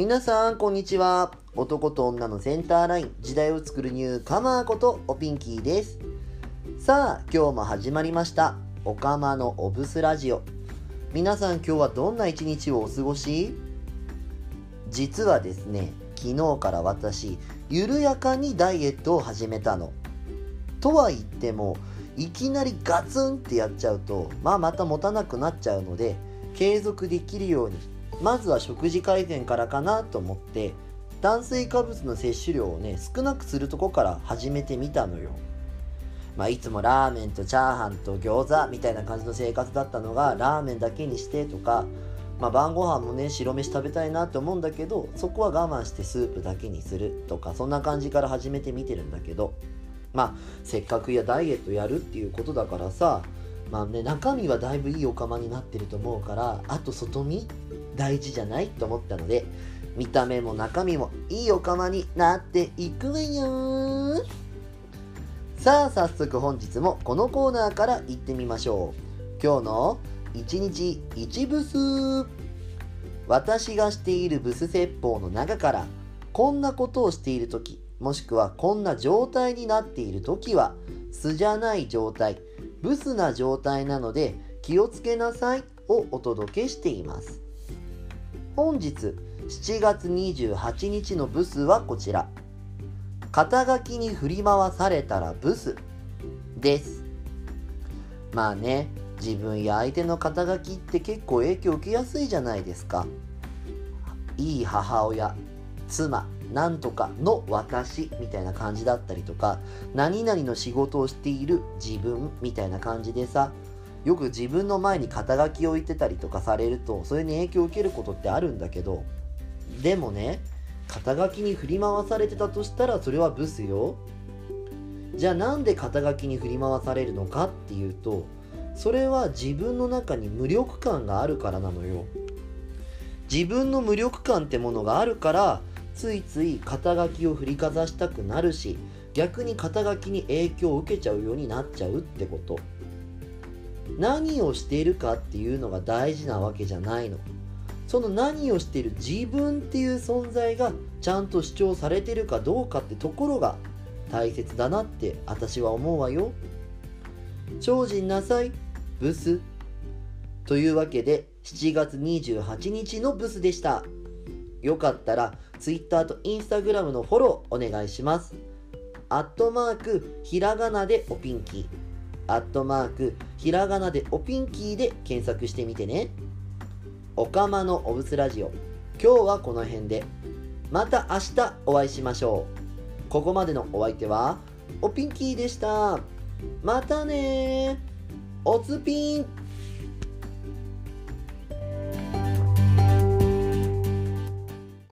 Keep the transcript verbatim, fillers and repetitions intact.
皆さんこんにちは。男と女のセンターライン、時代を作るニューカマーことおピンキーです。さあ今日も始まりましたおかまのオブスラジオ。皆さん今日はどんな一日をお過ごし？実はですね、昨日から私緩やかにダイエットを始めたの。とは言ってもいきなりガツンってやっちゃうと、まあまた持たなくなっちゃうので、継続できるようにまずは食事改善からかなと思って、炭水化物の摂取量をね少なくするとこから始めてみたのよ。まあいつもラーメンとチャーハンと餃子みたいな感じの生活だったのが、ラーメンだけにしてとか、まあ晩ご飯もね白飯食べたいなと思うんだけど、そこは我慢してスープだけにするとか、そんな感じから始めてみてるんだけど、まあせっかくやダイエットやるっていうことだからさ、まあね、中身はだいぶいいお釜になってると思うから、あと外見大事じゃないと思ったので、見た目も中身もいいお釜になっていくわよ。さあ早速本日もこのコーナーからいってみましょう。今日のいちにちいちブス。私がしているブス説法の中から、こんなことをしているとき、もしくはこんな状態になっているときは素じゃない状態、ブスな状態なので気をつけなさいをお届けしています。本日しちがつにじゅうはちにちのブスはこちら。肩書きに振り回されたらブスです。まあね、自分や相手の肩書きって結構影響受けやすいじゃないですか。いい母親、妻、なんとかの私みたいな感じだったりとか、何々の仕事をしている自分みたいな感じでさ、よく自分の前に肩書きを置いてたりとかされると、それに影響を受けることってあるんだけど、でもね、肩書きに振り回されてたとしたらそれはブスよ。じゃあなんで肩書きに振り回されるのかっていうと、それは自分の中に無力感があるからなのよ。自分の無力感ってものがあるから、ついつい肩書きを振りかざしたくなるし、逆に肩書きに影響を受けちゃうようになっちゃうってこと。何をしているかっていうのが大事なわけじゃないの。その何をしている自分っていう存在がちゃんと主張されてるかどうかってところが大切だなって私は思うわよ。精進なさい、ブス。というわけでしちがつにじゅうはちにちのブスでした。よかったら Twitter と Instagram のフォローお願いします。アットマークひらがなでおピンキー、アットマークひらがなでおピンキーで検索してみてね。おかまのオブスラジオ、今日はこの辺で。また明日お会いしましょう。ここまでのお相手はおピンキーでした。またねー。おつぴん。